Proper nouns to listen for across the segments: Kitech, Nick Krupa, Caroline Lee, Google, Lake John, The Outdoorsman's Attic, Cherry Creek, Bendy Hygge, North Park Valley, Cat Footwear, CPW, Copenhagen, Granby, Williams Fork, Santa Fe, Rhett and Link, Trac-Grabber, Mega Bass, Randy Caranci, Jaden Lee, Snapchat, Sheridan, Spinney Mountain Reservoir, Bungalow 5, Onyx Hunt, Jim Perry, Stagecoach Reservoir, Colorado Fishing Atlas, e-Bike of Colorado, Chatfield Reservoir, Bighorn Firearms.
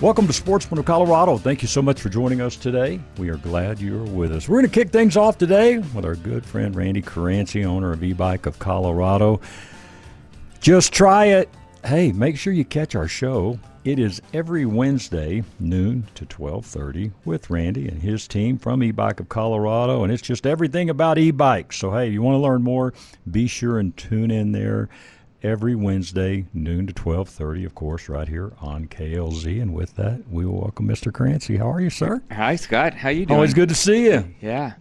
Welcome to Sportsman of Colorado. Thank you so much for joining us today. We are glad you're with us. We're going to kick things off today with our good friend Randy Caranci, owner of e-Bike of Colorado. Just try it. Hey, make sure you catch our show. It is every Wednesday, noon to 12:30, with Randy and his team from e-Bike of Colorado, and it's just everything about e-bikes. So, hey, if you want to learn more, be sure and tune in there. Every Wednesday, noon to 12:30, of course, right here on KLZ. And with that, we will welcome Mr. Caranci. How are you, sir? Hi, Scott. How you doing? Always good to see you. Yeah.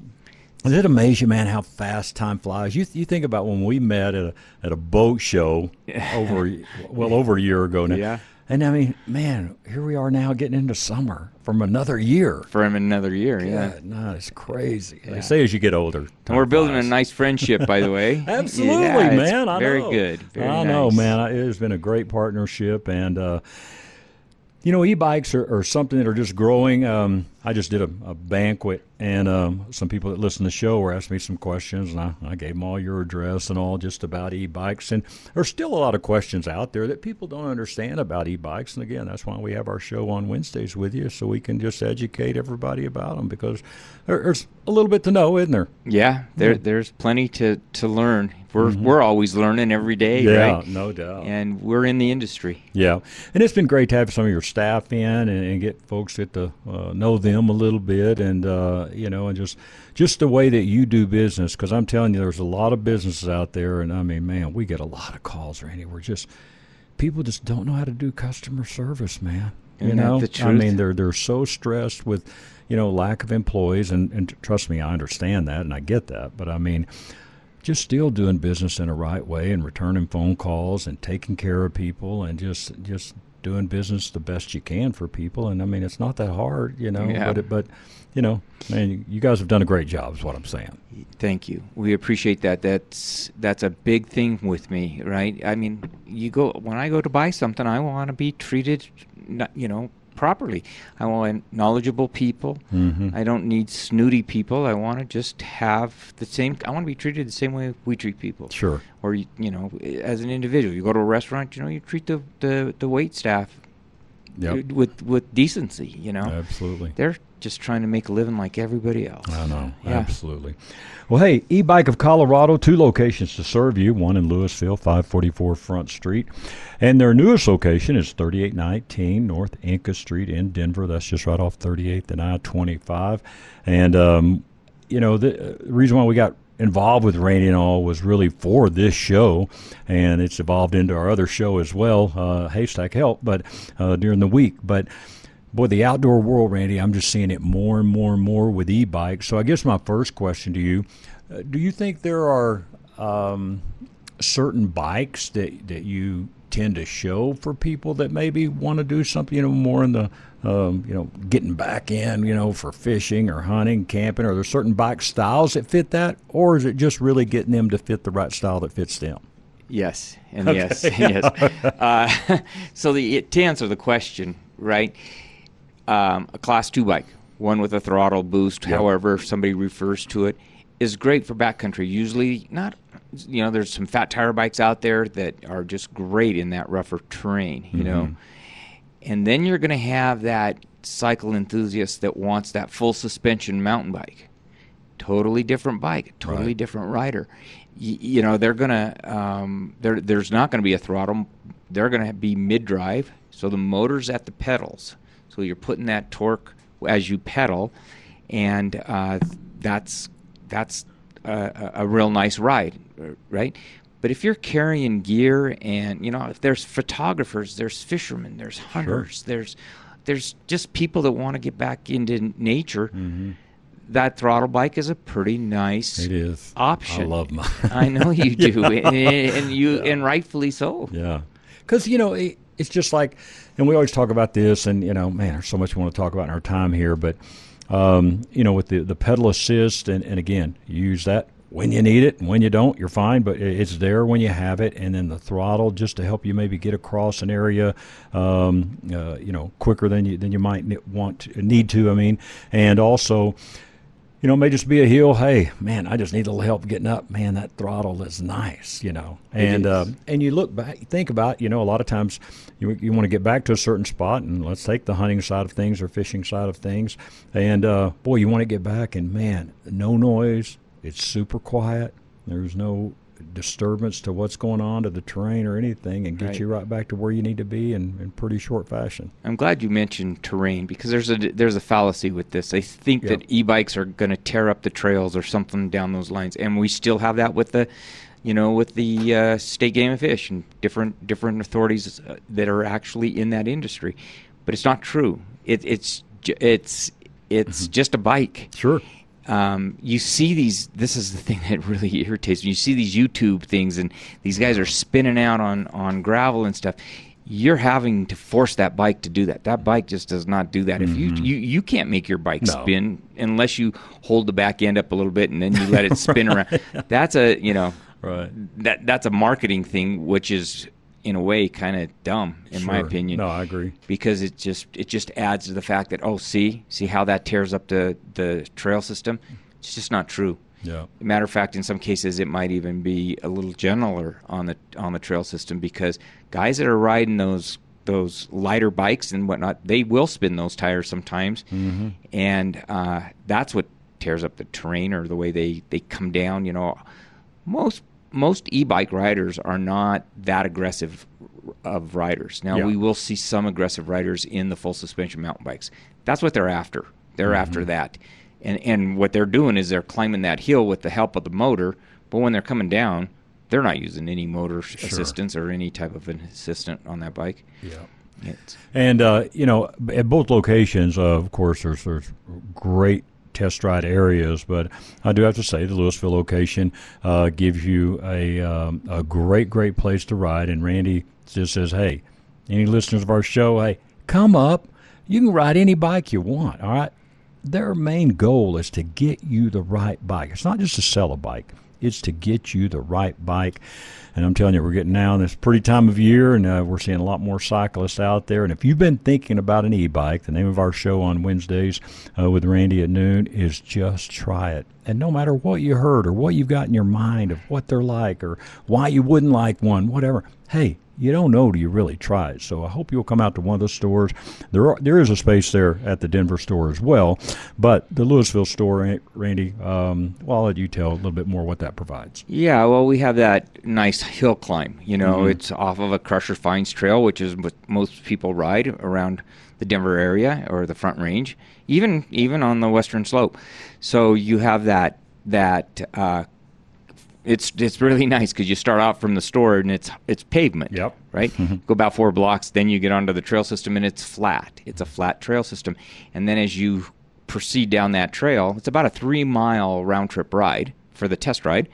Does it amaze you, man, how fast time flies? You think about when we met at a boat show over a year ago now. Yeah. And I mean, man, here we are now getting into summer from another year. Yeah. No, it's crazy. Yeah. They say as you get older. We're building a nice friendship, by the way. Absolutely, yeah, man. I know, man. It has been a great partnership. And, e-bikes are something that are just growing. I just did a banquet, and some people that listen to the show were asking me some questions, and I gave them all your address and all just about e-bikes. And there's still a lot of questions out there that people don't understand about e-bikes. And, again, that's why we have our show on Wednesdays with you, so we can just educate everybody about them, because there's a little bit to know, isn't there? Yeah, there's plenty to learn. We're always learning every day, right? Yeah, no doubt. And we're in the industry. Yeah, and it's been great to have some of your staff in and get folks that know them a little bit, and and just the way that you do business. Because I'm telling you, there's a lot of businesses out there, and I mean, man, we get a lot of calls, Randy. People just don't know how to do customer service, man. Isn't that the truth? I mean, they're so stressed with lack of employees, and trust me, I understand that and I get that, but I mean, just still doing business in a right way and returning phone calls and taking care of people and just doing business the best you can for people. And I mean, it's not that hard, yeah. But you guys have done a great job is what I'm saying. Thank you. We appreciate that. That's a big thing with me, right? I mean, when I go to buy something, I want to be treated, properly. I want knowledgeable people. Mm-hmm. I don't need snooty people. I want to just have I want to be treated the same way we treat people. Sure. Or, as an individual, you go to a restaurant, you treat the wait staff with decency, Absolutely. They're just trying to make a living like everybody else. I know. Yeah. Absolutely. Well, hey, e-Bike of Colorado, 2 locations to serve you, one in Louisville, 544 Front Street. And their newest location is 3819 North Inca Street in Denver. That's just right off 38th and I-25. And, the reason why we got involved with Randy and all was really for this show, and it's evolved into our other show as well, Haystack Help, but during the week. But boy, the outdoor world, Randy, I'm just seeing it more and more and more with e-bikes. So I guess my first question to you, do you think there are certain bikes that you tend to show for people that maybe want to do something, more in the, getting back in, for fishing or hunting, camping? Are there certain bike styles that fit that, or is it just really getting them to fit the right style that fits them? Yes, and okay. Yes. To answer the question, right, a Class 2 bike, one with a throttle boost, however somebody refers to it, is great for backcountry. Usually not, there's some fat tire bikes out there that are just great in that rougher terrain, Mm-hmm. And then you're going to have that cycle enthusiast that wants that full suspension mountain bike. Totally different bike, totally right. different rider. They're going to, there's not going to be a throttle. They're going to be mid-drive, so the motor's at the pedals. So you're putting that torque as you pedal, and that's a real nice ride, right? But if you're carrying gear and, if there's photographers, there's fishermen, there's hunters, sure. there's just people that want to get back into nature, mm-hmm. that throttle bike is a pretty nice option. I love mine. I know you do, and rightfully so. Yeah, because, it's just like, and we always talk about this, and, man, there's so much we want to talk about in our time here, but, with the pedal assist, and again, use that when you need it, and when you don't, you're fine, but it's there when you have it. And then the throttle just to help you maybe get across an area, you know, quicker than you might need to. I mean, and also, you know, it may just be a hill. Hey, man, I just need a little help getting up. Man, that throttle is nice, you know. And you look back, think about, you know, a lot of times you want to get back to a certain spot, and let's take the hunting side of things or fishing side of things. And, boy, you want to get back, and, man, no noise. It's super quiet. There's no disturbance to what's going on to the terrain or anything, and get you right back to where you need to be in pretty short fashion. I'm glad you mentioned terrain, because there's a fallacy with this. They think that e-bikes are going to tear up the trails or something down those lines, and we still have that with the, you know, with the state game and fish and different authorities that are actually in that industry. But it's not true. It's just a bike. Sure. You see these, this is the thing that really irritates me. You see these YouTube things, and these guys are spinning out on gravel and stuff. You're having to force that bike to do that. That bike just does not do that. Mm-hmm. If you can't make your bike spin unless you hold the back end up a little bit and then you let it spin around. That's a, you know, that's a marketing thing, which is in a way kind of dumb in my opinion. No, I agree. Because it just adds to the fact that, oh, see how that tears up the trail system? It's just not true. Yeah. Matter of fact, in some cases it might even be a little gentler on the trail system, because guys that are riding those lighter bikes and whatnot, they will spin those tires sometimes. Mm-hmm. And that's what tears up the terrain or the way they come down, you know. Most e-bike riders are not that aggressive of riders. Now, we will see some aggressive riders in the full suspension mountain bikes. That's what they're after. They're after that. And what they're doing is they're climbing that hill with the help of the motor, but when they're coming down, they're not using any motor assistance or any type of an assistant on that bike. Yeah. And, you know, at both locations, of course, there's great test ride areas, but I do have to say the Louisville location gives you a great place to ride. And Randy just says, hey, any listeners of our show, hey, come up, you can ride any bike you want. All right, their main goal is to get you the right bike. It's not just to sell a bike, it's to get you the right bike. And I'm telling you, we're getting now in this pretty time of year, and we're seeing a lot more cyclists out there. And if you've been thinking about an e-bike, the name of our show on Wednesdays with Randy at noon is Just Try It. And no matter what you heard or what you've got in your mind of what they're like or why you wouldn't like one, whatever, hey, you don't know till you really try it. So I hope you'll come out to one of those stores. There is a space there at the Denver store as well, but the Louisville store, Randy, well, I'll let you tell a little bit more what that provides. Yeah, well, we have that nice hill climb. You know, it's off of a Crusher Fines Trail, which is what most people ride around the Denver area or the Front Range, even on the Western Slope. So you have that It's really nice, because you start out from the store and it's pavement, right? Go about 4 blocks, then you get onto the trail system, and it's flat. It's a flat trail system. And then as you proceed down that trail, it's about a 3-mile round-trip ride for the test ride,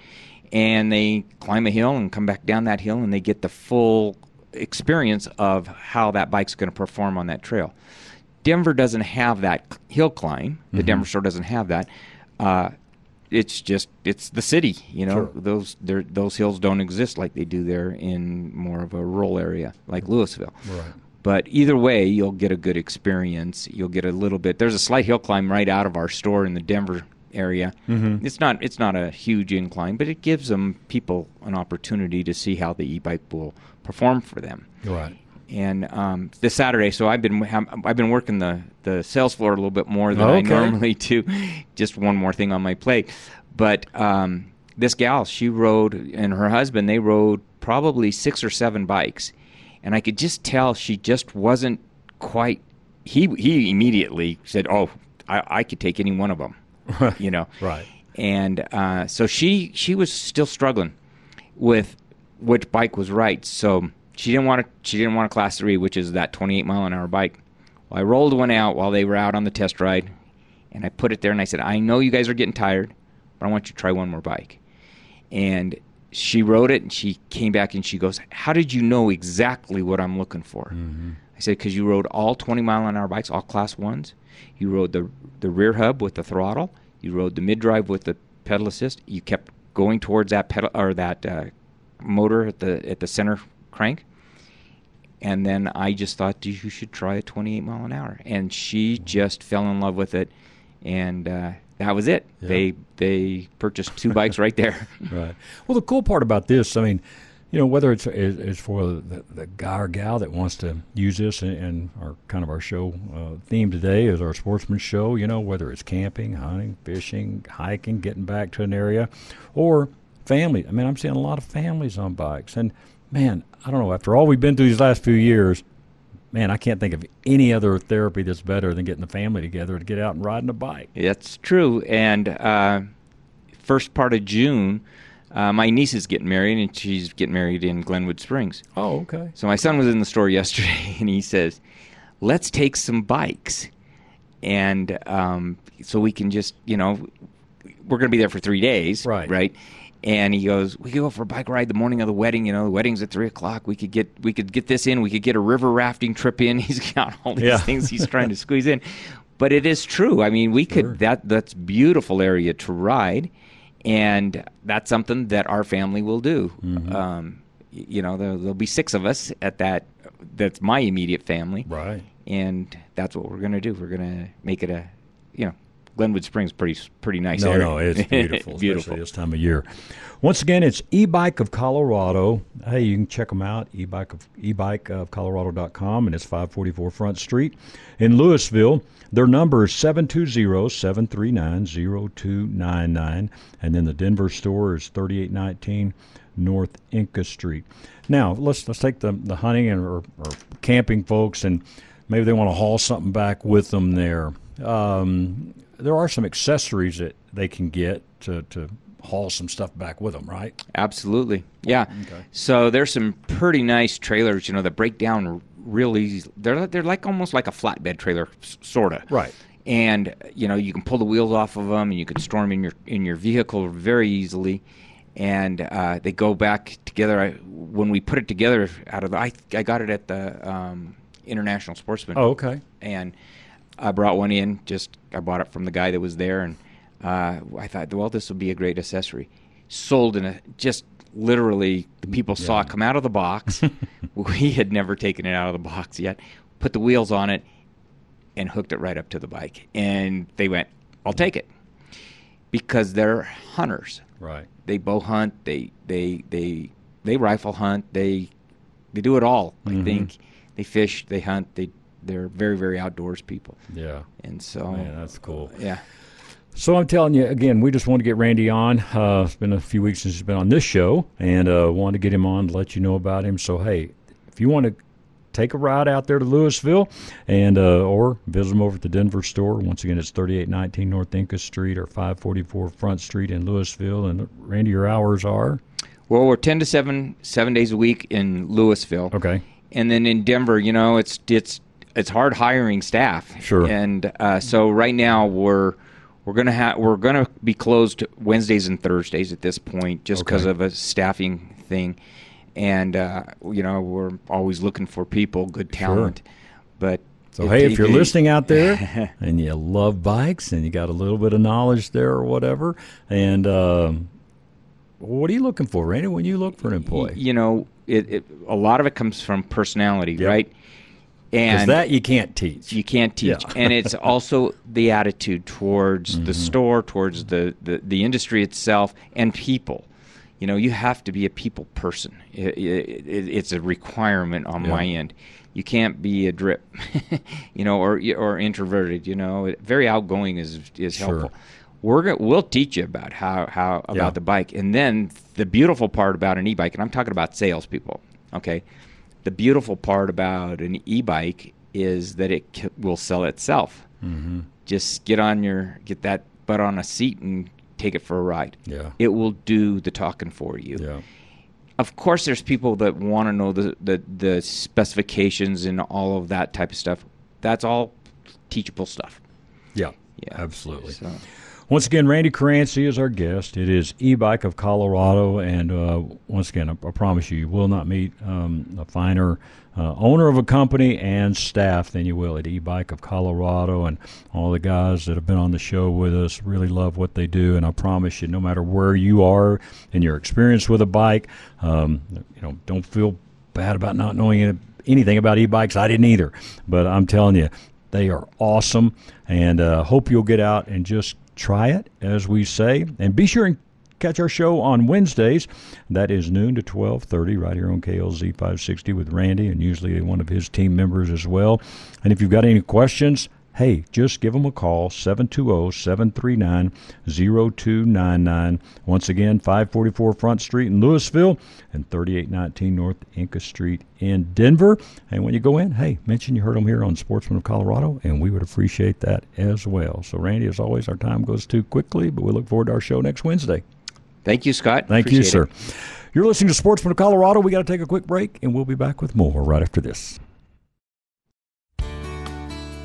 and they climb a hill and come back down that hill, and they get the full experience of how that bike's going to perform on that trail. Denver doesn't have that hill climb. The Denver store doesn't have that. It's the city, you know. Sure. Those hills don't exist like they do there in more of a rural area like Louisville. Right. But either way, you'll get a good experience. You'll get a little bit. There's a slight hill climb right out of our store in the Denver area. Mm-hmm. It's not a huge incline, but it gives people an opportunity to see how the e-bike will perform for them. Right. And this Saturday, so I've been working the sales floor a little bit more than I normally do. Just one more thing on my plate. But this gal, she rode, and her husband, they rode probably 6 or 7 bikes. And I could just tell she just wasn't quite, he immediately said, oh, I could take any one of them, you know. Right. And so she was still struggling with which bike was right. So She didn't want a Class 3, which is that 28-mile-an-hour bike. Well, I rolled one out while they were out on the test ride, and I put it there, and I said, I know you guys are getting tired, but I want you to try one more bike. And she rode it, and she came back, and she goes, how did you know exactly what I'm looking for? Mm-hmm. I said, because you rode all 20-mile-an-hour bikes, all Class 1s. You rode the rear hub with the throttle. You rode the mid-drive with the pedal assist. You kept going towards that pedal or that motor at the center crank. And then I just thought, you should try a 28 mile an hour. And she just fell in love with it. And that was it. Yeah. They purchased two bikes right there. Right. Well, the cool part about this, I mean, you know, whether it's for the guy or gal that wants to use this, and our kind of our show theme today is our sportsman's show, you know, whether it's camping, hunting, fishing, hiking, getting back to an area, or family. I mean, I'm seeing a lot of families on bikes. And, man, I don't know, after all we've been through these last few years, man, I can't think of any other therapy that's better than getting the family together to get out and riding a bike. That's true. And first part of June, my niece is getting married, and she's getting married in Glenwood Springs. Oh, okay. So my son was in the store yesterday, and he says, let's take some bikes. And so we can just, you know, we're going to be there for 3 days. Right. Right. And he goes, we could go for a bike ride the morning of the wedding. You know, the wedding's at 3 o'clock. We could get this in. We could get a river rafting trip in. He's got all these things he's trying to squeeze in. But it is true. I mean, we could. That's beautiful area to ride, and that's something that our family will do. Mm-hmm. You know, there'll be six of us at that. That's my immediate family, right? And that's what we're gonna do. We're gonna make it a, you know. Glenwood Springs, pretty nice area. No, it's beautiful, especially this time of year. Once again, it's e-Bike of Colorado. Hey, you can check them out, ebikeofcolorado.com, and it's 544 Front Street in Louisville. Their number is 720-739-0299, and then the Denver store is 3819 North Inca Street. Now, let's take the hunting and or camping folks, and maybe they want to haul something back with them there. There are some accessories that they can get to haul some stuff back with them, right? Absolutely, yeah. Okay. So there's some pretty nice trailers, you know, that break down really. They're like almost like a flatbed trailer, sort of. Right. And you know, you can pull the wheels off of them, and you can store them in your vehicle very easily. And they go back together. When we put it together out of I got it at the International Sportsman. Oh, okay. And I brought one in. I bought it from the guy that was there, and I thought, well, this would be a great accessory. Sold just literally the people saw it come out of the box. We had never taken it out of the box yet. Put the wheels on it and hooked it right up to the bike. And they went, I'll take it. Because they're hunters. Right. They bow hunt. They rifle hunt. They do it all, mm-hmm. I think. They fish. They hunt. They're very, very outdoors people. Yeah. And so... Man, that's cool. Yeah. So I'm telling you, again, we just want to get Randy on. It's been a few weeks since he's been on this show, and wanted to get him on to let you know about him. So, hey, if you want to take a ride out there to Louisville and or visit them over at the Denver store. Once again, it's 3819 North Inca Street or 544 Front Street in Louisville. And, Randy, your hours are? Well, we're 10 to 7, 7 days a week in Louisville. Okay. And then in Denver, you know, it's hard hiring staff. Sure. And so right now we're gonna be closed Wednesdays and Thursdays at this point, just because of a staffing thing. And you know, we're always looking for people, good talent. Sure. But so hey, if you're listening out there and you love bikes and you got a little bit of knowledge there or whatever, and what are you looking for, Randy? When you look for an employee, you know, a lot of it comes from personality, right? Because that you can't teach. You can't teach. Yeah. And it's also the attitude towards the store, towards the industry itself, and people. You know, you have to be a people person. It's a requirement on my end. You can't be a drip, you know, or introverted, you know. Very outgoing is helpful. We'll teach you about how about the bike. And then the beautiful part about an e-bike, and I'm talking about salespeople, okay. The beautiful part about an e-bike is that it will sell itself. Mm-hmm. Just get that butt on a seat and take it for a ride. Yeah. It will do the talking for you. Yeah. Of course, there's people that want to know the specifications and all of that type of stuff. That's all teachable stuff. Yeah, absolutely. So. Once again, Randy Caranci is our guest. It is e-Bike of Colorado, and once again, I promise you will not meet a finer owner of a company and staff than you will at e-Bike of Colorado. And all the guys that have been on the show with us really love what they do, and I promise you, no matter where you are in your experience with a bike, you know, don't feel bad about not knowing anything about e-bikes. I didn't either, but I'm telling you, they are awesome, and hope you'll get out and just try it, as we say. And be sure and catch our show on Wednesdays. That is noon to 12:30 right here on KLZ 560 with Randy, and usually one of his team members as well. And if you've got any questions, hey, just give them a call, 720-739-0299. Once again, 544 Front Street in Louisville and 3819 North Inca Street in Denver. And when you go in, hey, mention you heard them here on Sportsman of Colorado, and we would appreciate that as well. So, Randy, as always, our time goes too quickly, but we look forward to our show next Wednesday. Thank you, Scott. Thank you, sir. You're listening to Sportsman of Colorado. We got to take a quick break, and we'll be back with more right after this.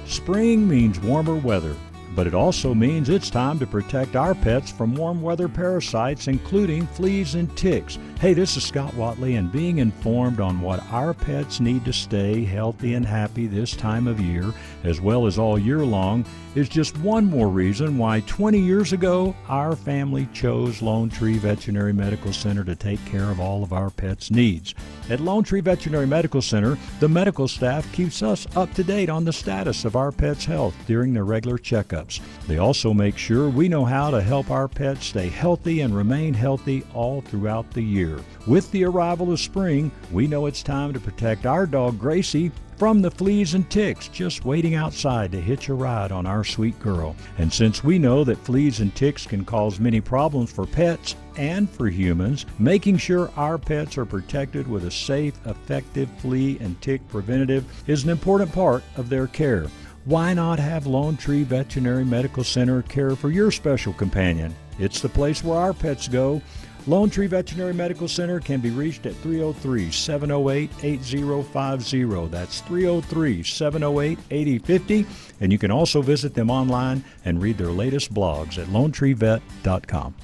Spring means warmer weather, but it also means it's time to protect our pets from warm weather parasites, including fleas and ticks. Hey, this is Scott Whatley, and being informed on what our pets need to stay healthy and happy this time of year, as well as all year long, is just one more reason why 20 years ago, our family chose Lone Tree Veterinary Medical Center to take care of all of our pets' needs. At Lone Tree Veterinary Medical Center, the medical staff keeps us up to date on the status of our pets' health during their regular checkups. They also make sure we know how to help our pets stay healthy and remain healthy all throughout the year. With the arrival of spring, we know it's time to protect our dog, Gracie, from the fleas and ticks just waiting outside to hitch a ride on our sweet girl. And since we know that fleas and ticks can cause many problems for pets and for humans, making sure our pets are protected with a safe, effective flea and tick preventative is an important part of their care. Why not have Lone Tree Veterinary Medical Center care for your special companion? It's the place where our pets go. Lone Tree Veterinary Medical Center can be reached at 303-708-8050. That's 303-708-8050. And you can also visit them online and read their latest blogs at LoneTreeVet.com.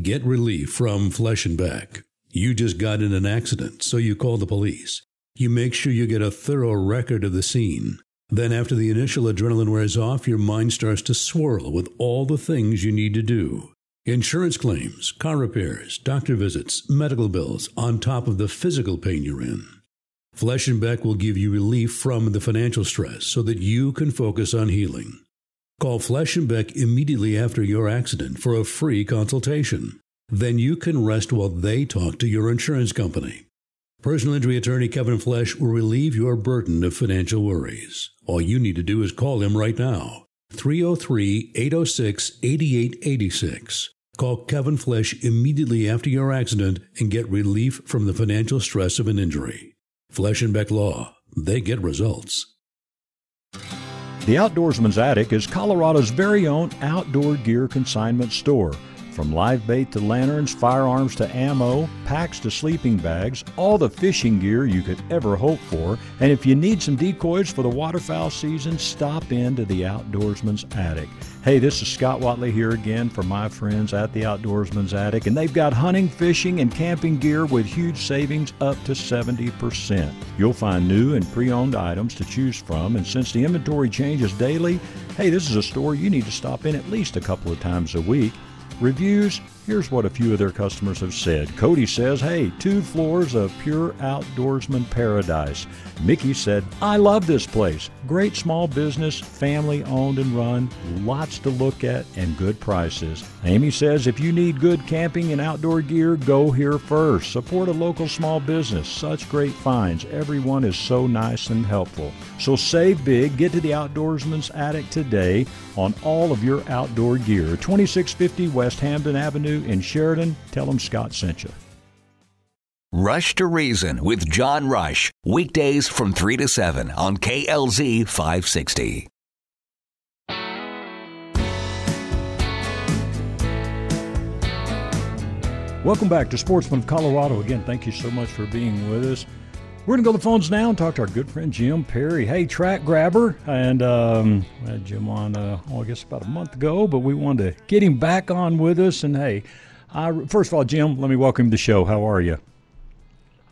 Get relief from Flesch & Beck. You just got in an accident, so you call the police. You make sure you get a thorough record of the scene. Then after the initial adrenaline wears off, your mind starts to swirl with all the things you need to do. Insurance claims, car repairs, doctor visits, medical bills, on top of the physical pain you're in. Flesch & Beck will give you relief from the financial stress so that you can focus on healing. Call Flesch & Beck immediately after your accident for a free consultation. Then you can rest while they talk to your insurance company. Personal injury attorney Kevin Flesch will relieve your burden of financial worries. All you need to do is call him right now. 303-806-8886. Call Kevin Flesch immediately after your accident and get relief from the financial stress of an injury. Flesch & Beck Law. They get results. The Outdoorsman's Attic is Colorado's very own outdoor gear consignment store. From live bait to lanterns, firearms to ammo, packs to sleeping bags, all the fishing gear you could ever hope for. And if you need some decoys for the waterfowl season, stop in to the Outdoorsman's Attic. Hey, this is Scott Whatley here again for my friends at the Outdoorsman's Attic, and they've got hunting, fishing, and camping gear with huge savings up to 70%. You'll find new and pre-owned items to choose from, and since the inventory changes daily, hey, this is a store you need to stop in at least a couple of times a week. Reviews, here's what a few of their customers have said. Cody says, hey, 2 floors of pure outdoorsman paradise. Mickey said, I love this place. Great small business, family owned and run, lots to look at and good prices. Amy says, if you need good camping and outdoor gear, go here first. Support a local small business. Such great finds. Everyone is so nice and helpful. So save big. Get to the Outdoorsman's Attic today on all of your outdoor gear. 2650 West Hamden Avenue in Sheridan. Tell them Scott sent you. Rush to Reason with John Rush, weekdays from 3 to 7 on KLZ 560. Welcome back to Sportsman of Colorado. Again, thank you so much for being with us. We're going to go to the phones now and talk to our good friend Jim Perry. Hey, Track Grabber. And we had Jim on, I guess, about a month ago, but we wanted to get him back on with us. And, hey, first of all, Jim, let me welcome to the show. How are you?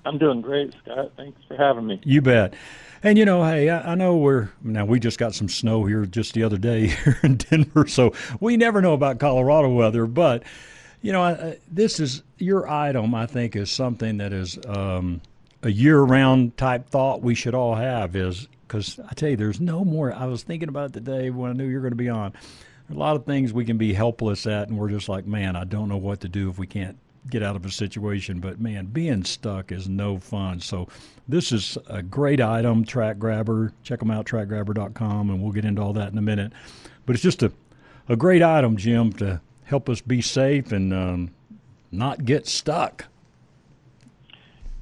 I'm doing great, Scott. Thanks for having me. You bet. And, you know, hey, I know we just got some snow here just the other day here in Denver, so we never know about Colorado weather. But, you know, this is your item, I think, is something that is a year-round type thought we should all have is, because I tell you, there's no more. I was thinking about it today when I knew you were going to be on. There are a lot of things we can be helpless at, and we're just like, man, I don't know what to do if we can't get out of a situation. But, man, being stuck is no fun. So this is a great item, Track Grabber. Check them out, trackgrabber.com, and we'll get into all that in a minute. But it's just a great item, Jim, to help us be safe and not get stuck.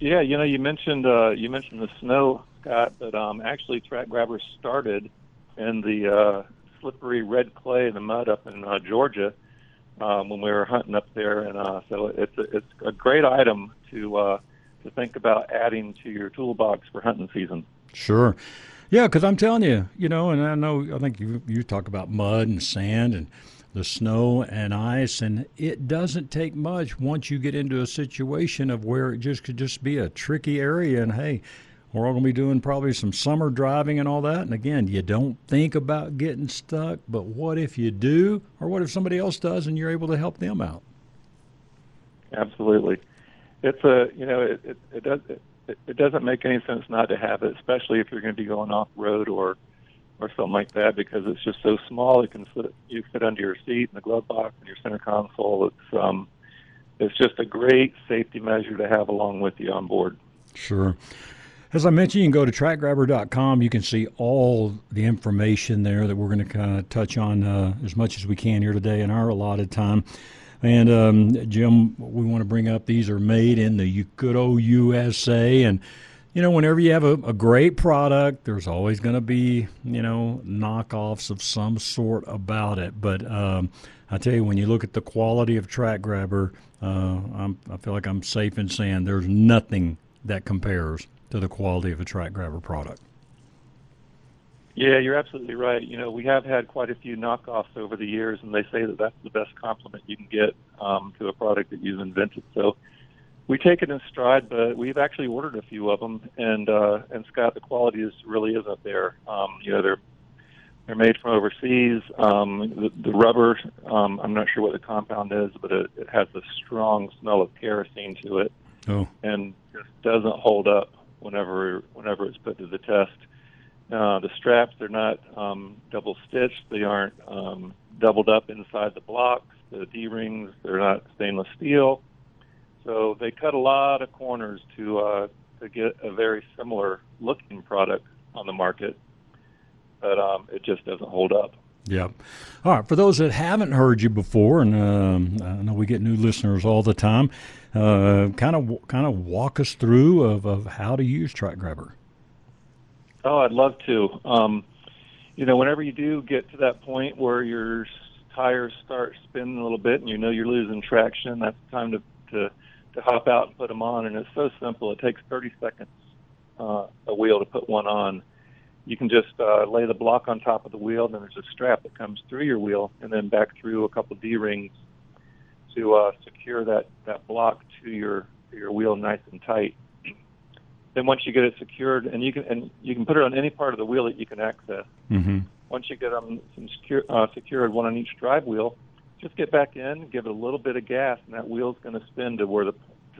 Yeah, you know, you mentioned the snow, Scott, but actually Track Grabber started in the slippery red clay and the mud up in Georgia when we were hunting up there, and so it's a great item to think about adding to your toolbox for hunting season. Sure, yeah, because I'm telling you, you know, and I think you talk about mud and sand and the snow and ice, and it doesn't take much once you get into a situation of where it just could just be a tricky area. And hey, we're all gonna be doing probably some summer driving and all that, and again, you don't think about getting stuck, but what if you do, or what if somebody else does and you're able to help them out? Absolutely. It's a, you know, it doesn't make any sense not to have it, especially if you're going to be going off road or something like that, because it's just so small. It can fit, you fit under your seat in the glove box and your center console. It's just a great safety measure to have along with you on board. Sure. As I mentioned, you can go to trackgrabber.com. You can see all the information there that we're going to kind of touch on as much as we can here today in our allotted time. And, Jim, we want to bring up these are made in the good old USA, and you know, whenever you have a great product, there's always going to be, you know, knockoffs of some sort about it. But I tell you, when you look at the quality of Track Grabber, I feel like I'm safe in saying there's nothing that compares to the quality of a Track Grabber product. Yeah, you're absolutely right. You know, we have had quite a few knockoffs over the years, and they say that that's the best compliment you can get to a product that you've invented. So we take it in stride, but we've actually ordered a few of them, and Scott, the quality really is up there. You know, they're made from overseas. The rubber, I'm not sure what the compound is, but it has a strong smell of kerosene to it, and just doesn't hold up whenever it's put to the test. The straps, they're not double stitched. They aren't doubled up inside the blocks. The D rings, they're not stainless steel. So they cut a lot of corners to get a very similar looking product on the market, but it just doesn't hold up. Yeah. All right. For those that haven't heard you before, and I know we get new listeners all the time, kind of walk us through of how to use Track Grabber. Oh, I'd love to. You know, whenever you do get to that point where your tires start spinning a little bit and you know you're losing traction, that's the time to hop out and put them on, and it's so simple. It takes 30 seconds a wheel to put one on. You can just lay the block on top of the wheel, and then there's a strap that comes through your wheel and then back through a couple D-rings to secure that block to your wheel nice and tight. Then once you get it secured, and you can put it on any part of the wheel that you can access. Mm-hmm. Once you get them secured, one on each drive wheel, just get back in, give it a little bit of gas, and that wheel's going to spin to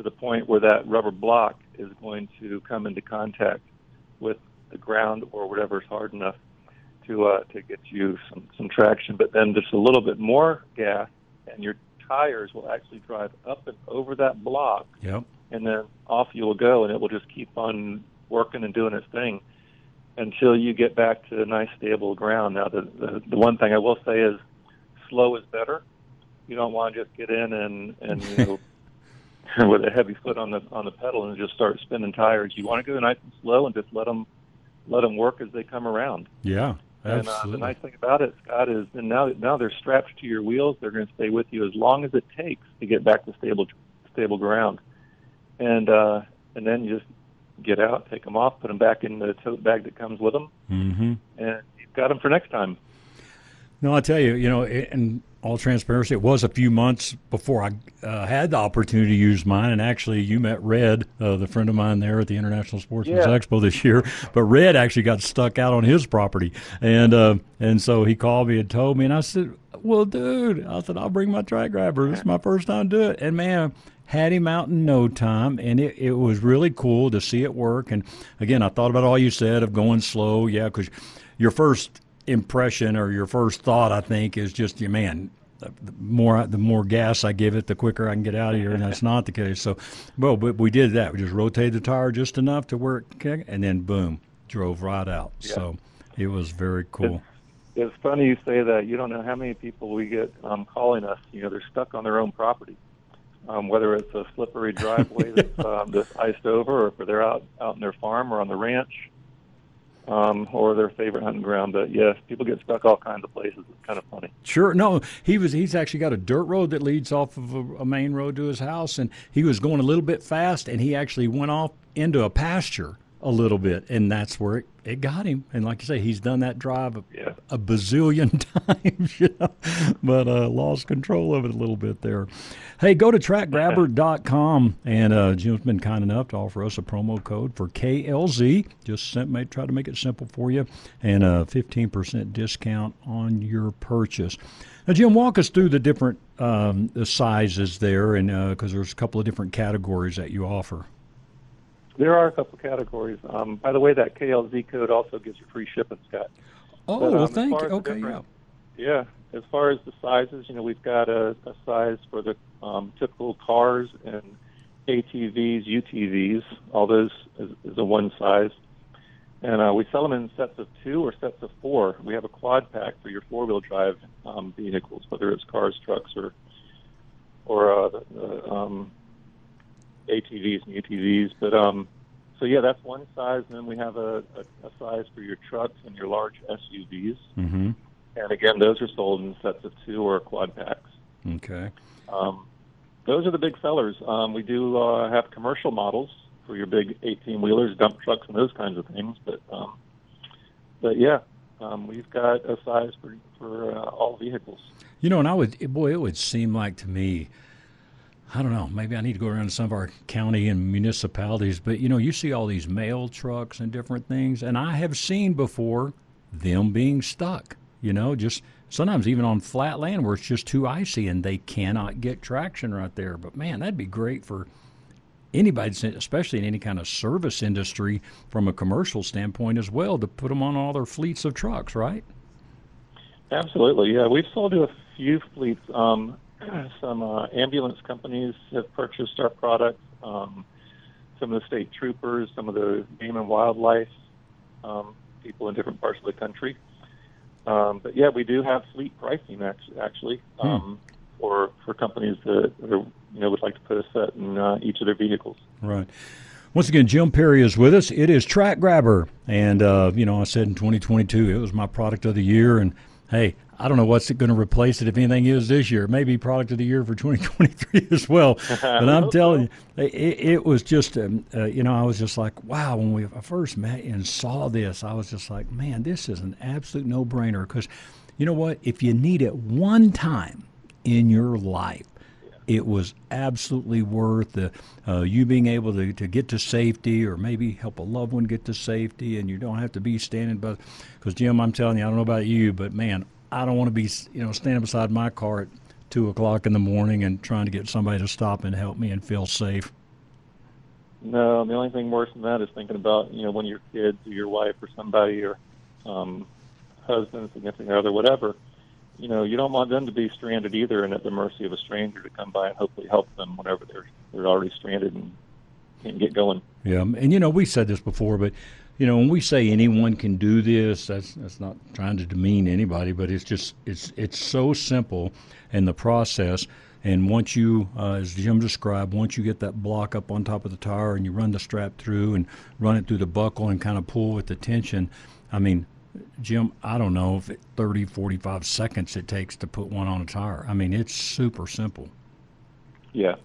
the point where that rubber block is going to come into contact with the ground or whatever's hard enough to get you some traction. But then just a little bit more gas, and your tires will actually drive up and over that block. Yep. And then off you will go, and it will just keep on working and doing its thing until you get back to nice stable ground. Now, the one thing I will say is slow is better. You don't want to just get in and you know, with a heavy foot on the pedal and just start spinning tires. You want to go nice and slow and just let them work as they come around. Yeah, absolutely. And the nice thing about it, Scott, is and now they're strapped to your wheels. They're going to stay with you as long as it takes to get back to stable ground. And then you just get out, take them off, put them back in the tote bag that comes with them, and you've got them for next time. No, I'll tell you, you know, in all transparency, it was a few months before I had the opportunity to use mine. And actually, you met Red, the friend of mine there at the International Sportsman's Expo this year. But Red actually got stuck out on his property. And so he called me and told me. And I said, well, dude, I said, I'll bring my Track Grabber. It's my first time to do it. And, man, had him out in no time, and it was really cool to see it work. And, again, I thought about all you said of going slow. Yeah, because your first impression or your first thought, I think, is just, man, the more gas I give it, the quicker I can get out of here, and that's not the case. So, well, but we did that. We just rotated the tire just enough to where it kicked, and then, boom, drove right out. Yeah. So it was very cool. It's funny you say that. You don't know how many people we get calling us. You know, they're stuck on their own property. Whether it's a slippery driveway that's just iced over, or if they're out in their farm or on the ranch, or their favorite hunting ground. But yes, people get stuck all kinds of places. It's kind of funny. Sure. No, he's actually got a dirt road that leads off of a main road to his house, and he was going a little bit fast, and he actually went off into a pasture a little bit, and that's where it got him. And like you say, he's done that drive a bazillion times, you know, but lost control of it a little bit there. Hey, go to trackgrabber.com, and Jim's been kind enough to offer us a promo code for KLZ. Just try to make it simple for you, and a 15% discount on your purchase. Now, Jim, walk us through the different the sizes there, and because there's a couple of different categories that you offer. There are a couple of categories. By the way, that KLZ code also gives you free shipping, Scott. Oh, but, well, thank you. Okay, yeah. As far as the sizes, you know, we've got a size for the typical cars and ATVs, UTVs. All those is a one size. And we sell them in sets of two or sets of four. We have a quad pack for your four-wheel drive vehicles, whether it's cars, trucks, or ATVs and UTVs, but so yeah, that's one size. And then we have a size for your trucks and your large SUVs, and again, those are sold in sets of two or quad packs. Okay, those are the big sellers. We do have commercial models for your big 18-wheelers, dump trucks, and those kinds of things. But yeah. We've got a size for all vehicles. You know, and it would seem like to me, I don't know, maybe I need to go around to some of our county and municipalities, but, you know, you see all these mail trucks and different things, and I have seen before them being stuck, you know, just sometimes even on flat land where it's just too icy and they cannot get traction right there. But, man, that'd be great for anybody, especially in any kind of service industry from a commercial standpoint as well, to put them on all their fleets of trucks, right? Absolutely, yeah. We've sold to a few fleets. Some ambulance companies have purchased our product, some of the state troopers, some of the game and wildlife people in different parts of the country. But, yeah, we do have fleet pricing, actually, for companies that would like to put a set in each of their vehicles. Right. Once again, Jim Perry is with us. It is Track Grabber. And, you know, I said in 2022 it was my product of the year, and, hey, I don't know what's going to replace it, if anything is this year. Maybe product of the year for 2023 as well. But I'm telling you, it was just, I was just like, wow, when we first met and saw this, I was just like, man, this is an absolute no-brainer. Because you know what? If you need it one time in your life, it was absolutely worth you being able to get to safety, or maybe help a loved one get to safety, and you don't have to be standing by. Because, Jim, I'm telling you, I don't know about you, but, man, I don't want to be, standing beside my car at 2 o'clock in the morning and trying to get somebody to stop and help me and feel safe. No, the only thing worse than that is thinking about, one of your kids or your wife or somebody or husband, significant other, whatever. You know, you don't want them to be stranded either, and at the mercy of a stranger to come by and hopefully help them whenever they're already stranded and can't get going. Yeah, and we said this before, but when we say anyone can do this, that's not trying to demean anybody, but it's just it's so simple in the process. And once you, as Jim described, once you get that block up on top of the tire and you run the strap through and run it through the buckle and kind of pull with the tension, I mean, Jim, I don't know if 30, 45 seconds it takes to put one on a tire. I mean, it's super simple. Yeah,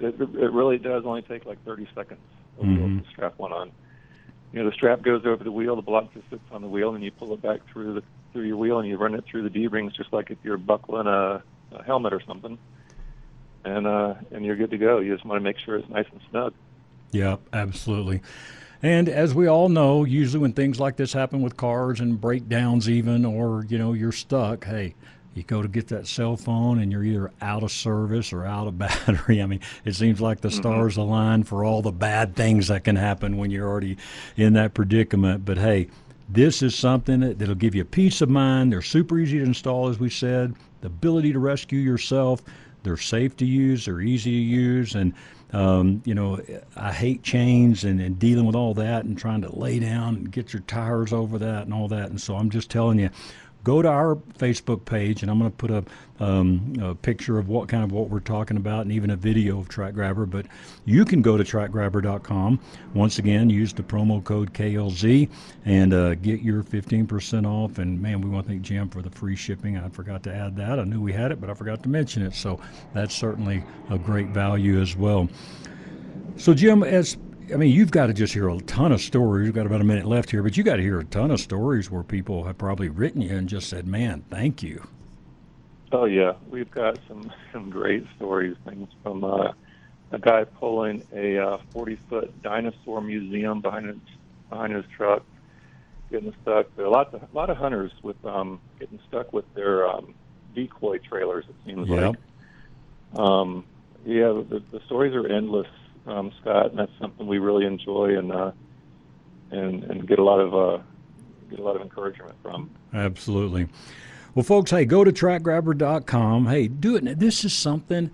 it really does only take like 30 seconds. We'll put the strap one on. You know, the strap goes over the wheel, the block just sits on the wheel, and you pull it back through your wheel, and you run it through the D-rings, just like if you're buckling a helmet or something. And you're good to go. You just want to make sure it's nice and snug. Yeah, absolutely. And as we all know, usually when things like this happen with cars and breakdowns even, or, you know, you're stuck, hey, you go to get that cell phone and you're either out of service or out of battery. I mean, it seems like the stars align for all the bad things that can happen when you're already in that predicament. But, hey, this is something that'll give you peace of mind. They're super easy to install, as we said, the ability to rescue yourself. They're safe to use. They're easy to use. And, you know, I hate chains and dealing with all that and trying to lay down and get your tires over that and all that. And so I'm just telling you, go to our Facebook page, and I'm going to put a picture of what we're talking about and even a video of Track Grabber. But you can go to trackgrabber.com. Once again, use the promo code KLZ and get your 15% off. And, man, we want to thank Jim for the free shipping. I forgot to add that. I knew we had it, but I forgot to mention it. So that's certainly a great value as well. So, Jim, you've got to just hear a ton of stories. We've got about a minute left here, but you got to hear a ton of stories where people have probably written you and just said, man, thank you. Oh, yeah. We've got some great stories, things from a guy pulling a 40-foot dinosaur museum behind his truck, getting stuck. There are a lot of hunters with getting stuck with their decoy trailers, it seems like. The stories are endless. Scott, and that's something we really enjoy and get a lot of encouragement from. Absolutely. Well, folks, hey, go to trackgrabber.com. Hey, do it. This is something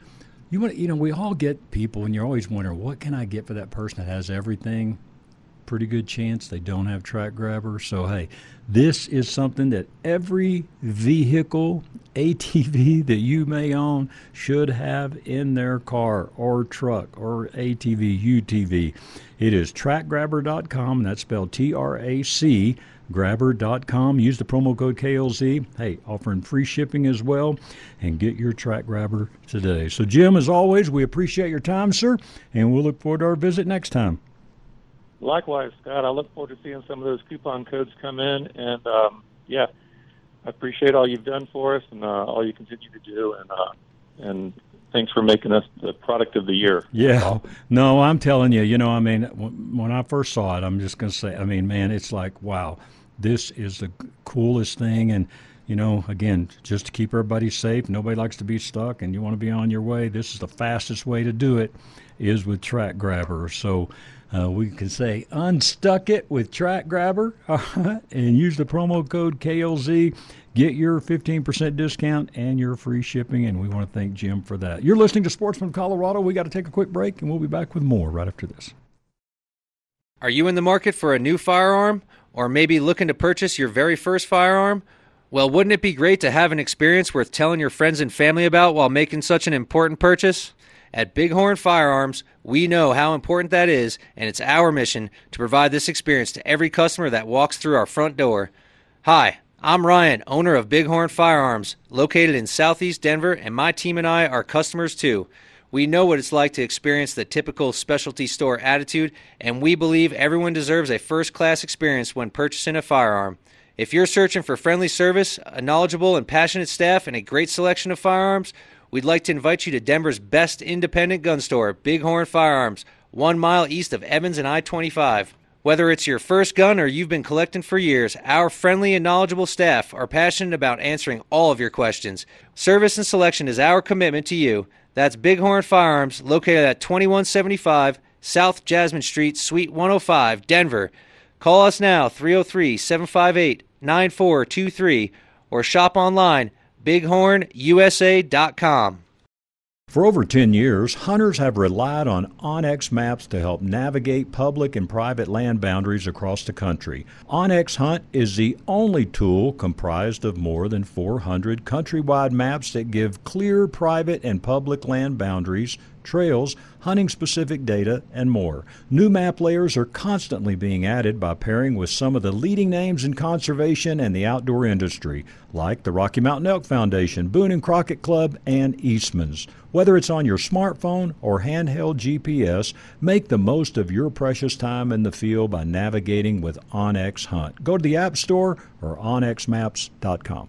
we all get people, and you're always wondering, what can I get for that person that has everything? Pretty good chance they don't have Track Grabber. So, hey, this is something that every vehicle, ATV that you may own, should have in their car or truck or ATV, UTV. It is trackgrabber.com. That's spelled TRAC, grabber.com. Use the promo code KLZ. Hey, offering free shipping as well. And get your Track Grabber today. So, Jim, as always, we appreciate your time, sir, and we'll look forward to our visit next time. Likewise, Scott, I look forward to seeing some of those coupon codes come in. And, I appreciate all you've done for us and all you continue to do. And thanks for making us the product of the year. Yeah. No, I'm telling you, when I first saw it, I'm just going to say, man, it's like, wow, this is the coolest thing. And, again, just to keep everybody safe, nobody likes to be stuck and you want to be on your way. This is the fastest way to do it is with Track Grabber. So, we can say unstuck it with Track Grabber and use the promo code KLZ. Get your 15% discount and your free shipping, and we want to thank Jim for that. You're listening to Sportsman Colorado. We got to take a quick break, and we'll be back with more right after this. Are you in the market for a new firearm or maybe looking to purchase your very first firearm? Well, wouldn't it be great to have an experience worth telling your friends and family about while making such an important purchase? At Bighorn Firearms, we know how important that is, and it's our mission to provide this experience to every customer that walks through our front door. Hi, I'm Ryan, owner of Bighorn Firearms, located in Southeast Denver, and my team and I are customers too. We know what it's like to experience the typical specialty store attitude, and we believe everyone deserves a first-class experience when purchasing a firearm. If you're searching for friendly service, a knowledgeable and passionate staff, and a great selection of firearms, we'd like to invite you to Denver's best independent gun store, Bighorn Firearms, 1 mile east of Evans and I-25. Whether it's your first gun or you've been collecting for years, our friendly and knowledgeable staff are passionate about answering all of your questions. Service and selection is our commitment to you. That's Bighorn Firearms, located at 2175 South Jasmine Street, Suite 105, Denver. Call us now, 303-758-9423, or shop online BighornUSA.com. For over 10 years, hunters have relied on Onyx maps to help navigate public and private land boundaries across the country. Onyx Hunt is the only tool comprised of more than 400 countrywide maps that give clear private and public land boundaries trails, hunting-specific data, and more. New map layers are constantly being added by pairing with some of the leading names in conservation and the outdoor industry, like the Rocky Mountain Elk Foundation, Boone and Crockett Club, and Eastman's. Whether it's on your smartphone or handheld GPS, make the most of your precious time in the field by navigating with Onyx Hunt. Go to the App Store or onxmaps.com.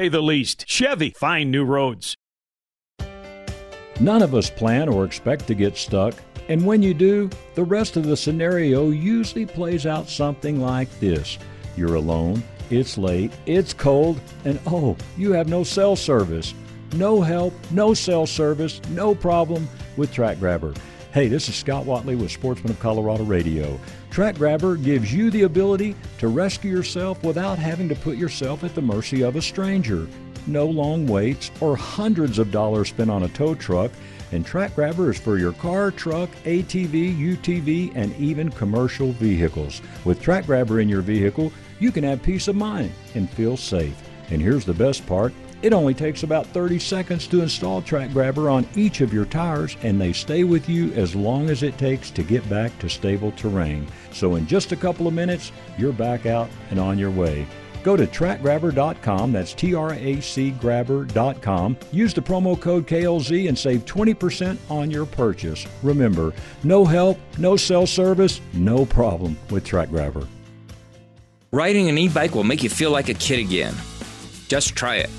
the least. Chevy, find new roads. None of us plan or expect to get stuck, and when you do, the rest of the scenario usually plays out something like this. You're alone, it's late, it's cold, and oh, you have no cell service. No help, no cell service, no problem with Track Grabber. Hey, this is Scott Whatley with Sportsman of Colorado Radio. Track Grabber gives you the ability to rescue yourself without having to put yourself at the mercy of a stranger. No long waits or hundreds of dollars spent on a tow truck. And Track Grabber is for your car, truck, ATV, UTV, and even commercial vehicles. With Track Grabber in your vehicle, you can have peace of mind and feel safe. And here's the best part. It only takes about 30 seconds to install Track Grabber on each of your tires, and they stay with you as long as it takes to get back to stable terrain. So in just a couple of minutes, you're back out and on your way. Go to trackgrabber.com, that's TRACgrabber.com. Use the promo code KLZ and save 20% on your purchase. Remember, no help, no cell service, no problem with Track Grabber. Riding an e-bike will make you feel like a kid again. Just try it.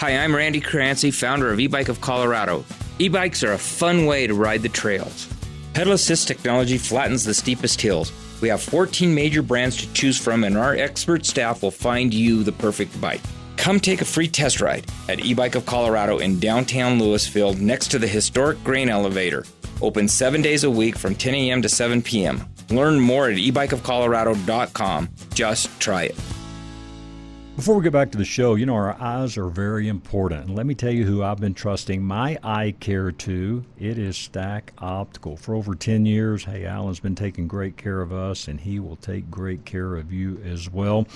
Hi, I'm Randy Caranci, founder of e-Bike of Colorado. E-bikes are a fun way to ride the trails. Pedal assist technology flattens the steepest hills. We have 14 major brands to choose from, and our expert staff will find you the perfect bike. Come take a free test ride at e-Bike of Colorado in downtown Louisville next to the historic grain elevator. Open 7 days a week from 10 a.m. to 7 p.m. Learn more at ebikeofcolorado.com. Just try it. Before we get back to the show, you know, our eyes are very important. And let me tell you who I've been trusting my eye care to. It is Stack Optical. For over 10 years, hey, Alan's been taking great care of us, and he will take great care of you as well.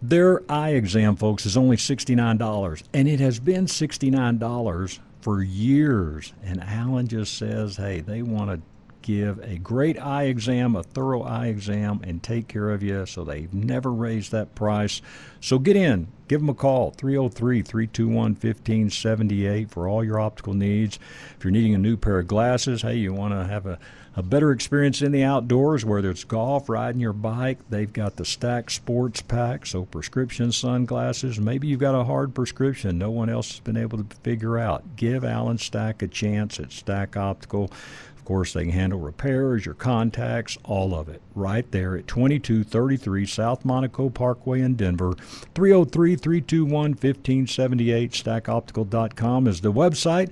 Their eye exam, folks, is only $69, and it has been $69 for years. And Alan just says, hey, they want to give a great eye exam, a thorough eye exam, and take care of you, so they've never raised that price. So get in, give them a call, 303-321-1578 for all your optical needs. If you're needing a new pair of glasses, hey, you want to have a better experience in the outdoors, whether it's golf, riding your bike, they've got the Stack Sports Pack, so prescription sunglasses. Maybe you've got a hard prescription no one else has been able to figure out. Give Alan Stack a chance at Stack Optical. Of course, they can handle repairs, your contacts, all of it, right there at 2233 South Monaco Parkway in Denver. 303-321-1578. StackOptical.com is the website.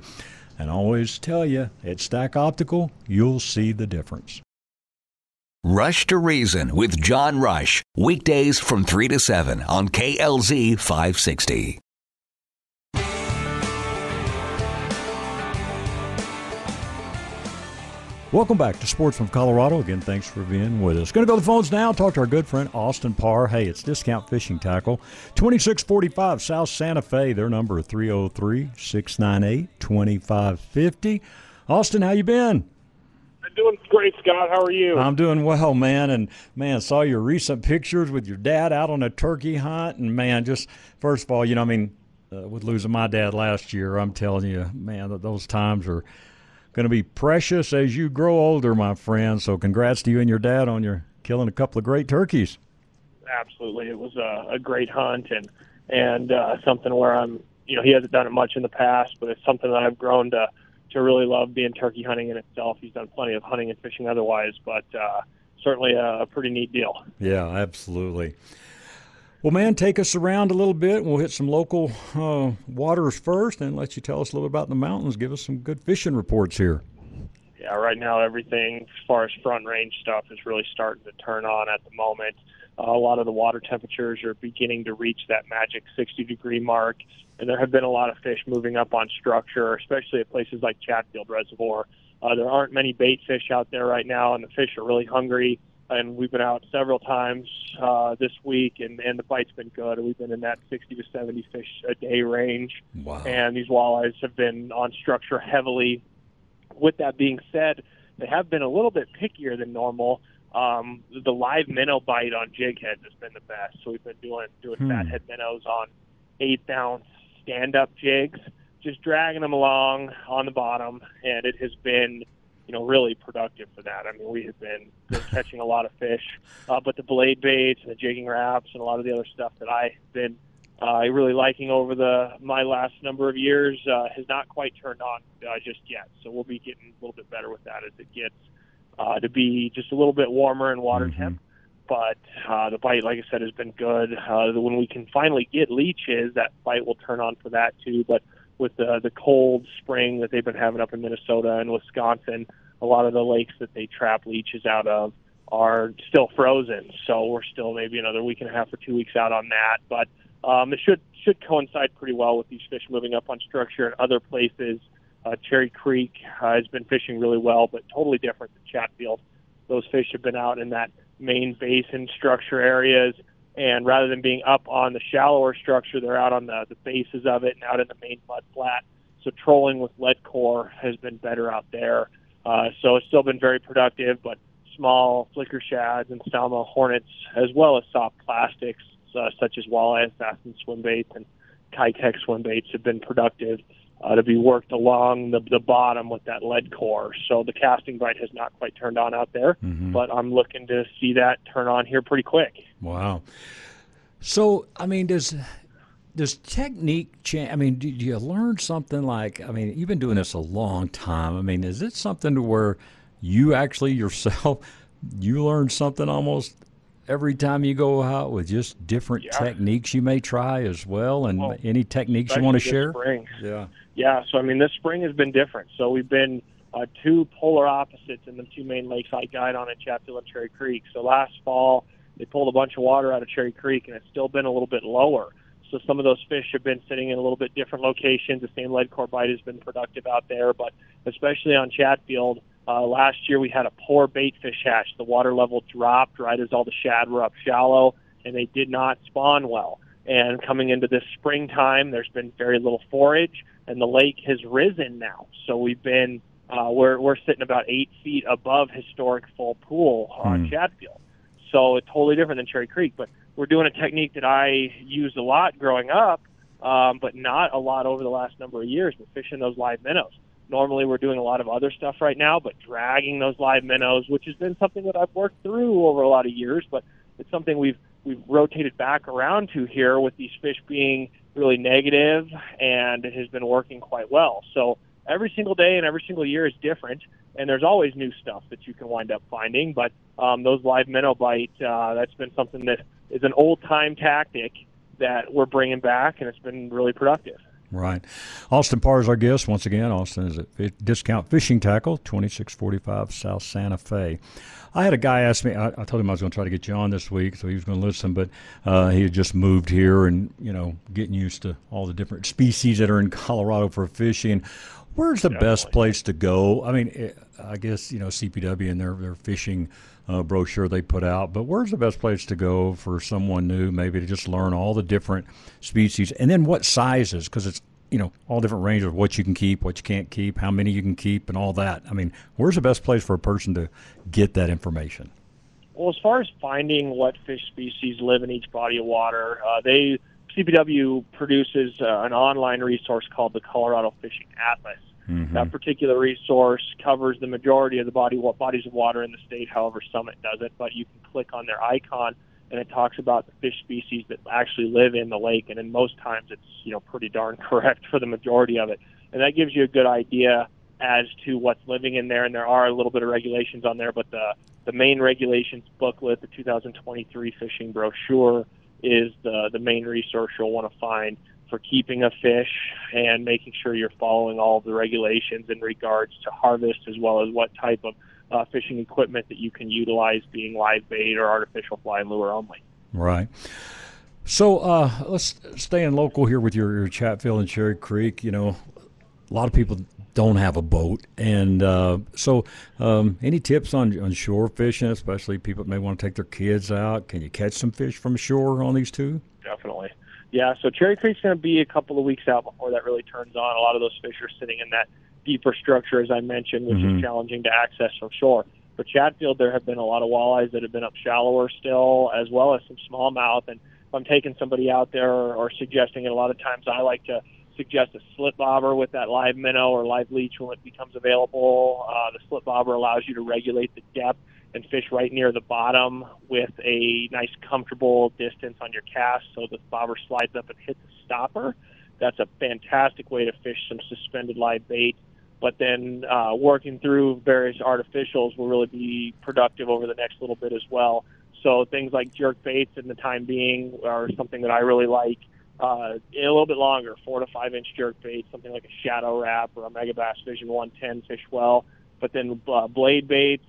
And I always tell you, at Stack Optical, you'll see the difference. Rush to Reason with John Rush, weekdays from 3 to 7 on KLZ 560. Welcome back to Sports from Colorado. Again, thanks for being with us. Going to go to the phones now, talk to our good friend Austin Parr. Hey, it's Discount Fishing Tackle, 2645 South Santa Fe. Their number 303-698-2550. Austin, how you been? I'm doing great, Scott. How are you? I'm doing well, man. And, man, saw your recent pictures with your dad out on a turkey hunt. And, man, just first of all, you know, I mean, with losing my dad last year, I'm telling you, man, those times are – going to be precious as you grow older, my friend. So congrats to you and your dad on your killing a couple of great turkeys. Absolutely. It was a great hunt and something where I'm, you know, he hasn't done it much in the past, but it's something that I've grown to really love, being turkey hunting in itself. He's done plenty of hunting and fishing otherwise, but certainly a pretty neat deal. Yeah, absolutely. Well, man, take us around a little bit, and we'll hit some local waters first and let you tell us a little bit about the mountains. Give us some good fishing reports here. Yeah, right now everything as far as front range stuff is really starting to turn on at the moment. A lot of the water temperatures are beginning to reach that magic 60-degree mark, and there have been a lot of fish moving up on structure, especially at places like Chatfield Reservoir. There aren't many bait fish out there right now, and the fish are really hungry. And we've been out several times this week, and the bite's been good. We've been in that 60 to 70 fish a day range. Wow. And these walleyes have been on structure heavily. With that being said, they have been a little bit pickier than normal. The live minnow bite on jig heads has been the best. So we've been doing fathead minnows on 8-ounce stand-up jigs, just dragging them along on the bottom, and it has been really productive for that. I mean, we have been catching a lot of fish, but the blade baits and the jigging wraps and a lot of the other stuff that I've been really liking over my last number of years has not quite turned on just yet. So we'll be getting a little bit better with that as it gets to be just a little bit warmer in water temp. But the bite, like I said, has been good. When we can finally get leeches, that bite will turn on for that too. But with the cold spring that they've been having up in Minnesota and Wisconsin, a lot of the lakes that they trap leeches out of are still frozen. So we're still maybe another week and a half or 2 weeks out on that. But it should coincide pretty well with these fish moving up on structure in other places. Cherry Creek has been fishing really well, but totally different than Chatfield. Those fish have been out in that main basin structure areas. And rather than being up on the shallower structure, they're out on the bases of it and out in the main mud flat. So trolling with lead core has been better out there. So it's still been very productive, but small flicker shads and salmo hornets, as well as soft plastics such as walleye assassin swim baits and Kitech swim baits have been productive to be worked along the bottom with that lead core. So the casting bite has not quite turned on out there, but I'm looking to see that turn on here pretty quick. Wow. So, I mean, does technique change? I mean, do you learn something like, I mean, you've been doing this a long time. I mean, is it something to where you actually yourself, you learn something almost every time you go out with just different techniques you may try as well, and any techniques you want to share? Spring. Yeah, so I mean, this spring has been different. So we've been two polar opposites in the two main lakes I guide on at Chatfield and Cherry Creek. So last fall, they pulled a bunch of water out of Cherry Creek, and it's still been a little bit lower. So some of those fish have been sitting in a little bit different locations. The same lead core bite has been productive out there, but especially on Chatfield, last year we had a poor bait fish hatch. The water level dropped right as all the shad were up shallow, and they did not spawn well. And coming into this springtime, there's been very little forage, and the lake has risen now. So we've been we're sitting about 8 feet above historic full pool on Chatfield. So it's totally different than Cherry Creek, but we're doing a technique that I used a lot growing up, but not a lot over the last number of years, but fishing those live minnows. Normally we're doing a lot of other stuff right now, but dragging those live minnows, which has been something that I've worked through over a lot of years, but it's something we've rotated back around to here with these fish being really negative, and it has been working quite well. So every single day and every single year is different, and there's always new stuff that you can wind up finding, but those live minnow bite, that's been something that is an old-time tactic that we're bringing back, and it's been really productive. Right. Austin Parr is our guest. Once again, Austin is at Discount Fishing Tackle, 2645 South Santa Fe. I had a guy ask me, I told him I was going to try to get you on this week, so he was going to listen, but he had just moved here and, getting used to all the different species that are in Colorado for fishing. Where's the best place to go? I mean, I guess, CPW and their fishing brochure they put out, but where's the best place to go for someone new maybe to just learn all the different species? And then what sizes, because it's, all different ranges of what you can keep, what you can't keep, how many you can keep, and all that. I mean, where's the best place for a person to get that information? Well, as far as finding what fish species live in each body of water, CPW produces an online resource called the Colorado Fishing Atlas. That particular resource covers the majority of the bodies of water in the state, however Summit doesn't, but you can click on their icon, and it talks about the fish species that actually live in the lake, and in most times it's pretty darn correct for the majority of it. And that gives you a good idea as to what's living in there, and there are a little bit of regulations on there, but the main regulations booklet, the 2023 fishing brochure, is the main resource you'll want to find for keeping a fish and making sure you're following all of the regulations in regards to harvest, as well as what type of fishing equipment that you can utilize, being live bait or artificial fly lure only. Right. So let's stay in local here with your Chatfield and Cherry Creek. You know, a lot of people don't have a boat, and so any tips on shore fishing, especially people that may want to take their kids out? Can you catch some fish from shore on these two? Definitely. Yeah, so Cherry Creek's going to be a couple of weeks out before that really turns on. A lot of those fish are sitting in that deeper structure, as I mentioned, which mm-hmm. is challenging to access from shore. For Chatfield, there have been a lot of walleyes that have been up shallower still, as well as some smallmouth. And if I'm taking somebody out there or suggesting it, a lot of times I like to suggest a slip bobber with that live minnow or live leech when it becomes available. The slip bobber allows you to regulate the depth and fish right near the bottom with a nice comfortable distance on your cast, so the bobber slides up and hits the stopper. That's a fantastic way to fish some suspended live bait. But then working through various artificials will really be productive over the next little bit as well. So things like jerk baits in the time being are something that I really like. A little bit longer, 4 to 5 inch jerk bait, something like a shadow wrap or a Mega Bass Vision 110 fish well. But then blade baits,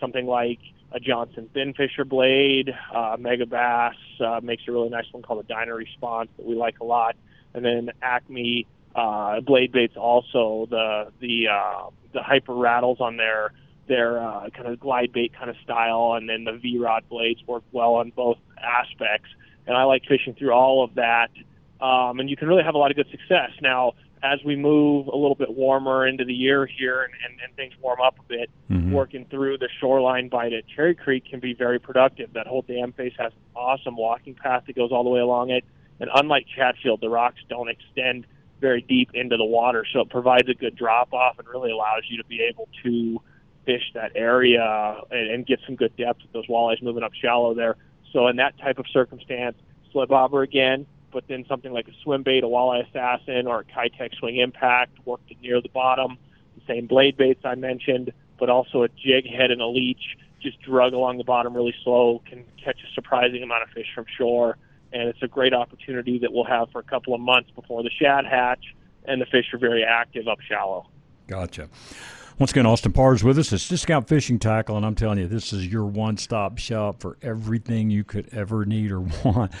something like a Johnson Thin Fisher blade. Mega Bass makes a really nice one called a Diner Response that we like a lot. And then Acme blade baits also, the Hyper Rattles on their kind of glide bait kind of style, and then the V-Rod blades work well on both aspects. And I like fishing through all of that, and you can really have a lot of good success. Now, as we move a little bit warmer into the year here and things warm up a bit, mm-hmm. working through the shoreline bite at Cherry Creek can be very productive. That whole dam face has an awesome walking path that goes all the way along it. And unlike Chatfield, the rocks don't extend very deep into the water, so it provides a good drop-off and really allows you to be able to fish that area and get some good depth with those walleyes moving up shallow there. So in that type of circumstance, slip bobber again, but then something like a swim bait, a walleye assassin, or a Kitech swing impact worked near the bottom. The same blade baits I mentioned, but also a jig head and a leech just drug along the bottom really slow, can catch a surprising amount of fish from shore. And it's a great opportunity that we'll have for a couple of months before the shad hatch, and the fish are very active up shallow. Gotcha. Once again, Austin Parr is with us. It's Discount Fishing Tackle, and I'm telling you, this is your one-stop shop for everything you could ever need or want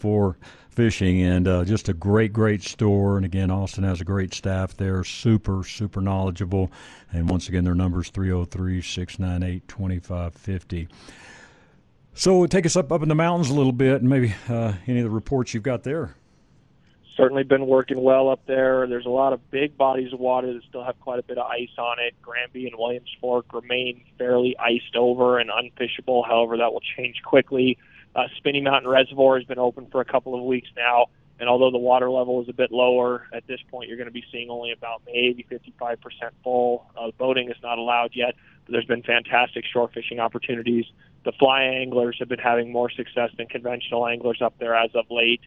for fishing, and just a great, great store. And again, Austin has a great staff there, super, super knowledgeable. And once again, their number is 303-698-2550. So take us up in the mountains a little bit, and maybe any of the reports you've got there. Certainly been working well up there. There's a lot of big bodies of water that still have quite a bit of ice on it. Granby and Williams Fork remain fairly iced over and unfishable. However, that will change quickly. Spinney Mountain Reservoir has been open for a couple of weeks now, and although the water level is a bit lower, at this point you're going to be seeing only about maybe 55% full. Boating is not allowed yet, but there's been fantastic shore fishing opportunities. The fly anglers have been having more success than conventional anglers up there as of late,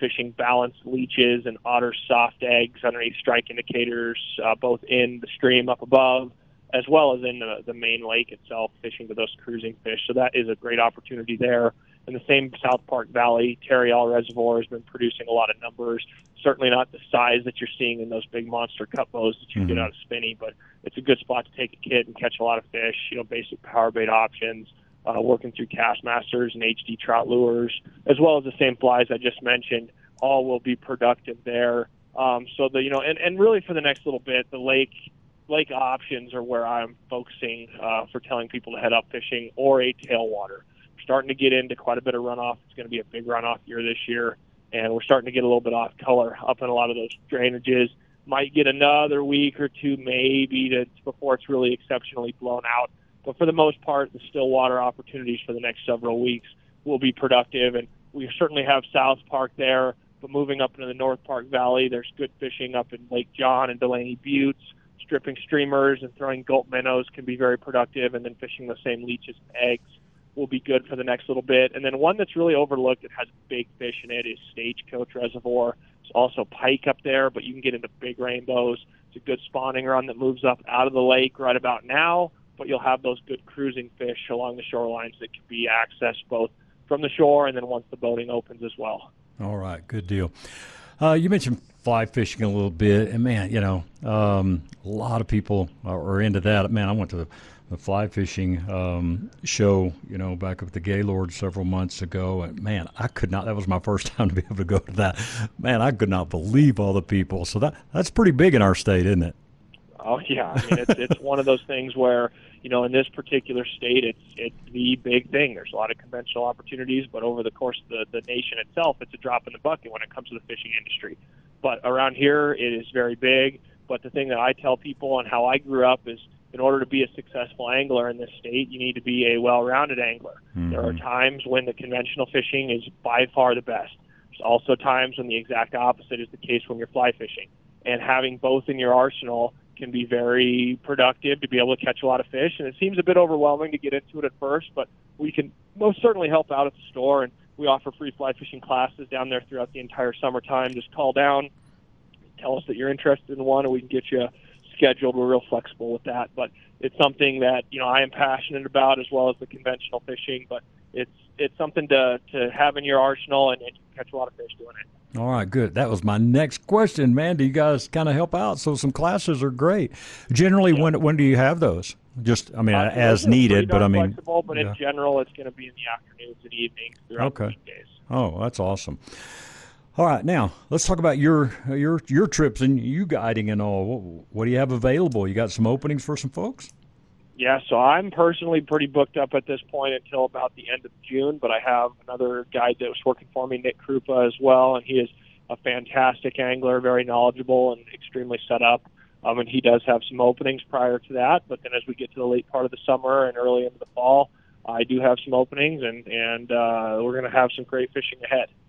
fishing balanced leeches and otter soft eggs underneath strike indicators, both in the stream up above as well as in the main lake itself, fishing for those cruising fish. So that is a great opportunity there. And the same South Park Valley, Terryall Reservoir has been producing a lot of numbers. Certainly not the size that you're seeing in those big monster cut bows that you mm-hmm. get out of Spinney, but it's a good spot to take a kid and catch a lot of fish, you know, basic power bait options. Working through Castmasters and HD Trout lures, as well as the same flies I just mentioned, all will be productive there. So the and really for the next little bit, the lake options are where I'm focusing for telling people to head up fishing or a tailwater. We're starting to get into quite a bit of runoff. It's going to be a big runoff year this year, and we're starting to get a little bit off color up in a lot of those drainages. Might get another week or two maybe before it's really exceptionally blown out. But for the most part, the still water opportunities for the next several weeks will be productive. And we certainly have South Park there. But moving up into the North Park Valley, there's good fishing up in Lake John and Delaney Buttes. Stripping streamers and throwing gulp minnows can be very productive. And then fishing the same leeches and eggs will be good for the next little bit. And then one that's really overlooked that has big fish in it is Stagecoach Reservoir. There's also pike up there, but you can get into big rainbows. It's a good spawning run that moves up out of the lake right about now. But you'll have those good cruising fish along the shorelines that can be accessed both from the shore, and then once the boating opens as well. All right, good deal. You mentioned fly fishing a little bit, and man, you know, a lot of people are into that. Man, I went to the fly fishing show, you know, back up at the Gaylord several months ago, and man, I could not. That was my first time to be able to go to that. Man, I could not believe all the people. So that's pretty big in our state, isn't it? Oh yeah, I mean, it's one of those things where, you know, in this particular state, it's the big thing. There's a lot of conventional opportunities, but over the course of the nation itself, it's a drop in the bucket when it comes to the fishing industry. But around here, it is very big. But the thing that I tell people on how I grew up is, in order to be a successful angler in this state, you need to be a well-rounded angler. Mm-hmm. There are times when the conventional fishing is by far the best. There's also times when the exact opposite is the case when you're fly fishing. And having both in your arsenal can be very productive to be able to catch a lot of fish. And it seems a bit overwhelming to get into it at first, but we can most certainly help out at the store. And we offer free fly fishing classes down there throughout the entire summertime. Just call down, tell us that you're interested in one, and we can get you scheduled. We're real flexible with that. But it's something that, you know, I am passionate about, as well as the conventional fishing. But it's something to have in your arsenal, and you can catch a lot of fish doing it. All right, good. That was my next question, man. Do you guys kind of help out? So some classes are great. Generally, yeah. When do you have those? Just, I mean, as needed, but I mean. Flexible, but yeah. In general, it's going to be in the afternoons and evenings throughout the weekdays. Oh, that's awesome. All right, now let's talk about your trips and you guiding and all. What do you have available? You got some openings for some folks? Yeah, so I'm personally pretty booked up at this point until about the end of June, but I have another guide that was working for me, Nick Krupa, as well, and he is a fantastic angler, very knowledgeable and extremely set up, and he does have some openings prior to that. But then as we get to the late part of the summer and early into the fall, I do have some openings, and we're going to have some great fishing ahead.